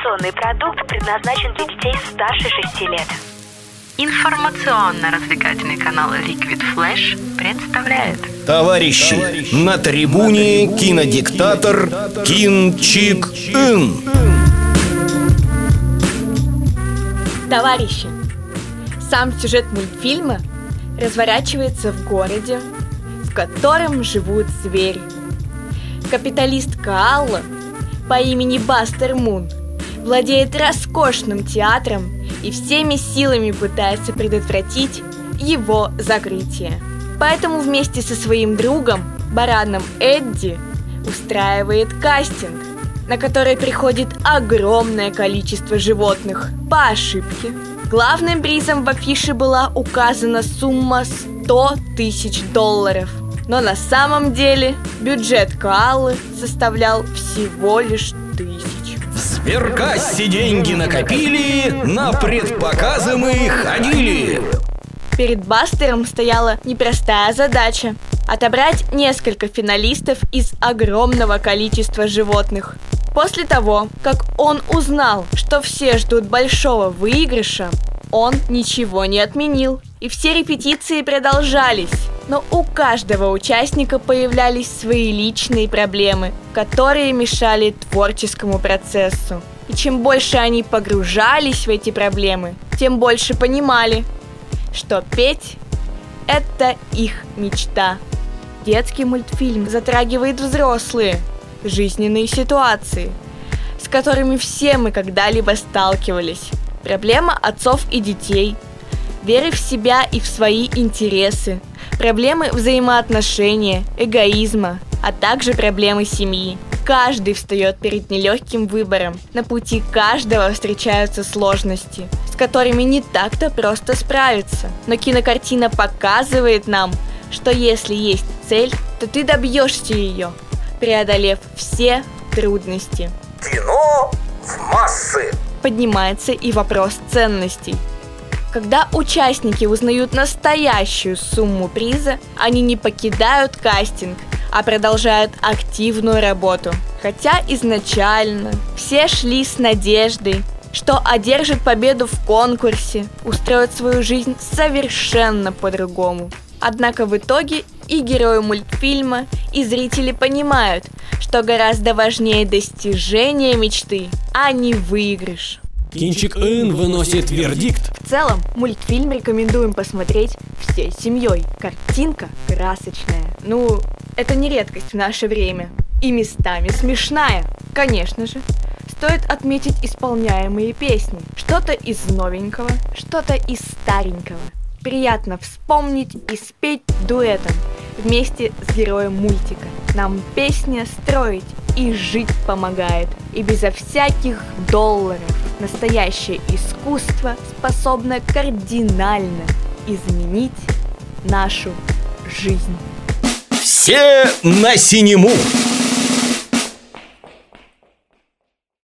информационный продукт предназначен для детей старше 6 лет. Информационно-развлекательный канал Liquid Flash представляет. Товарищи, на трибуне кинодиктатор Кин Чик Ын. Товарищи, сам сюжет мультфильма разворачивается в городе, в котором живут звери. Капиталистка Алла по имени Бастер Мун владеет роскошным театром и всеми силами пытается предотвратить его закрытие. Поэтому вместе со своим другом, бараном Эдди, устраивает кастинг, на который приходит огромное количество животных по ошибке. Главным призом в афише была указана сумма $100 тысяч, но на самом деле бюджет Аллы составлял всего лишь 1000. В сберкассе деньги накопили, на предпоказы мы ходили. Перед Бастером стояла непростая задача – отобрать несколько финалистов из огромного количества животных. После того, как он узнал, что все ждут большого выигрыша, он ничего не отменил. И все репетиции продолжались. Но у каждого участника появлялись свои личные проблемы, которые мешали творческому процессу. И чем больше они погружались в эти проблемы, тем больше понимали, что петь – это их мечта. Детский мультфильм затрагивает взрослые, жизненные ситуации, с которыми все мы когда-либо сталкивались. Проблема отцов и детей, веры в себя и в свои интересы, проблемы взаимоотношения, эгоизма, а также проблемы семьи. Каждый встает перед нелегким выбором. На пути каждого встречаются сложности, с которыми не так-то просто справиться. Но кинокартина показывает нам, что если есть цель, то ты добьешься ее, преодолев все трудности. Кино в массы! Поднимается и вопрос ценностей. Когда участники узнают настоящую сумму приза, они не покидают кастинг, а продолжают активную работу. Хотя изначально все шли с надеждой, что одержат победу в конкурсе, устроят свою жизнь совершенно по-другому. Однако в итоге и герои мультфильма, и зрители понимают, что гораздо важнее достижение мечты, а не выигрыш. Кин Чик Ын выносит вердикт. В целом, мультфильм рекомендуем посмотреть всей семьей. Картинка красочная. Это не редкость в наше время. И местами смешная. Конечно же, стоит отметить исполняемые песни. Что-то из новенького, что-то из старенького. Приятно вспомнить и спеть дуэтом вместе с героем мультика. Нам песня строить и жить помогает. И безо всяких долларов. Настоящее искусство способно кардинально изменить нашу жизнь. Все на синему!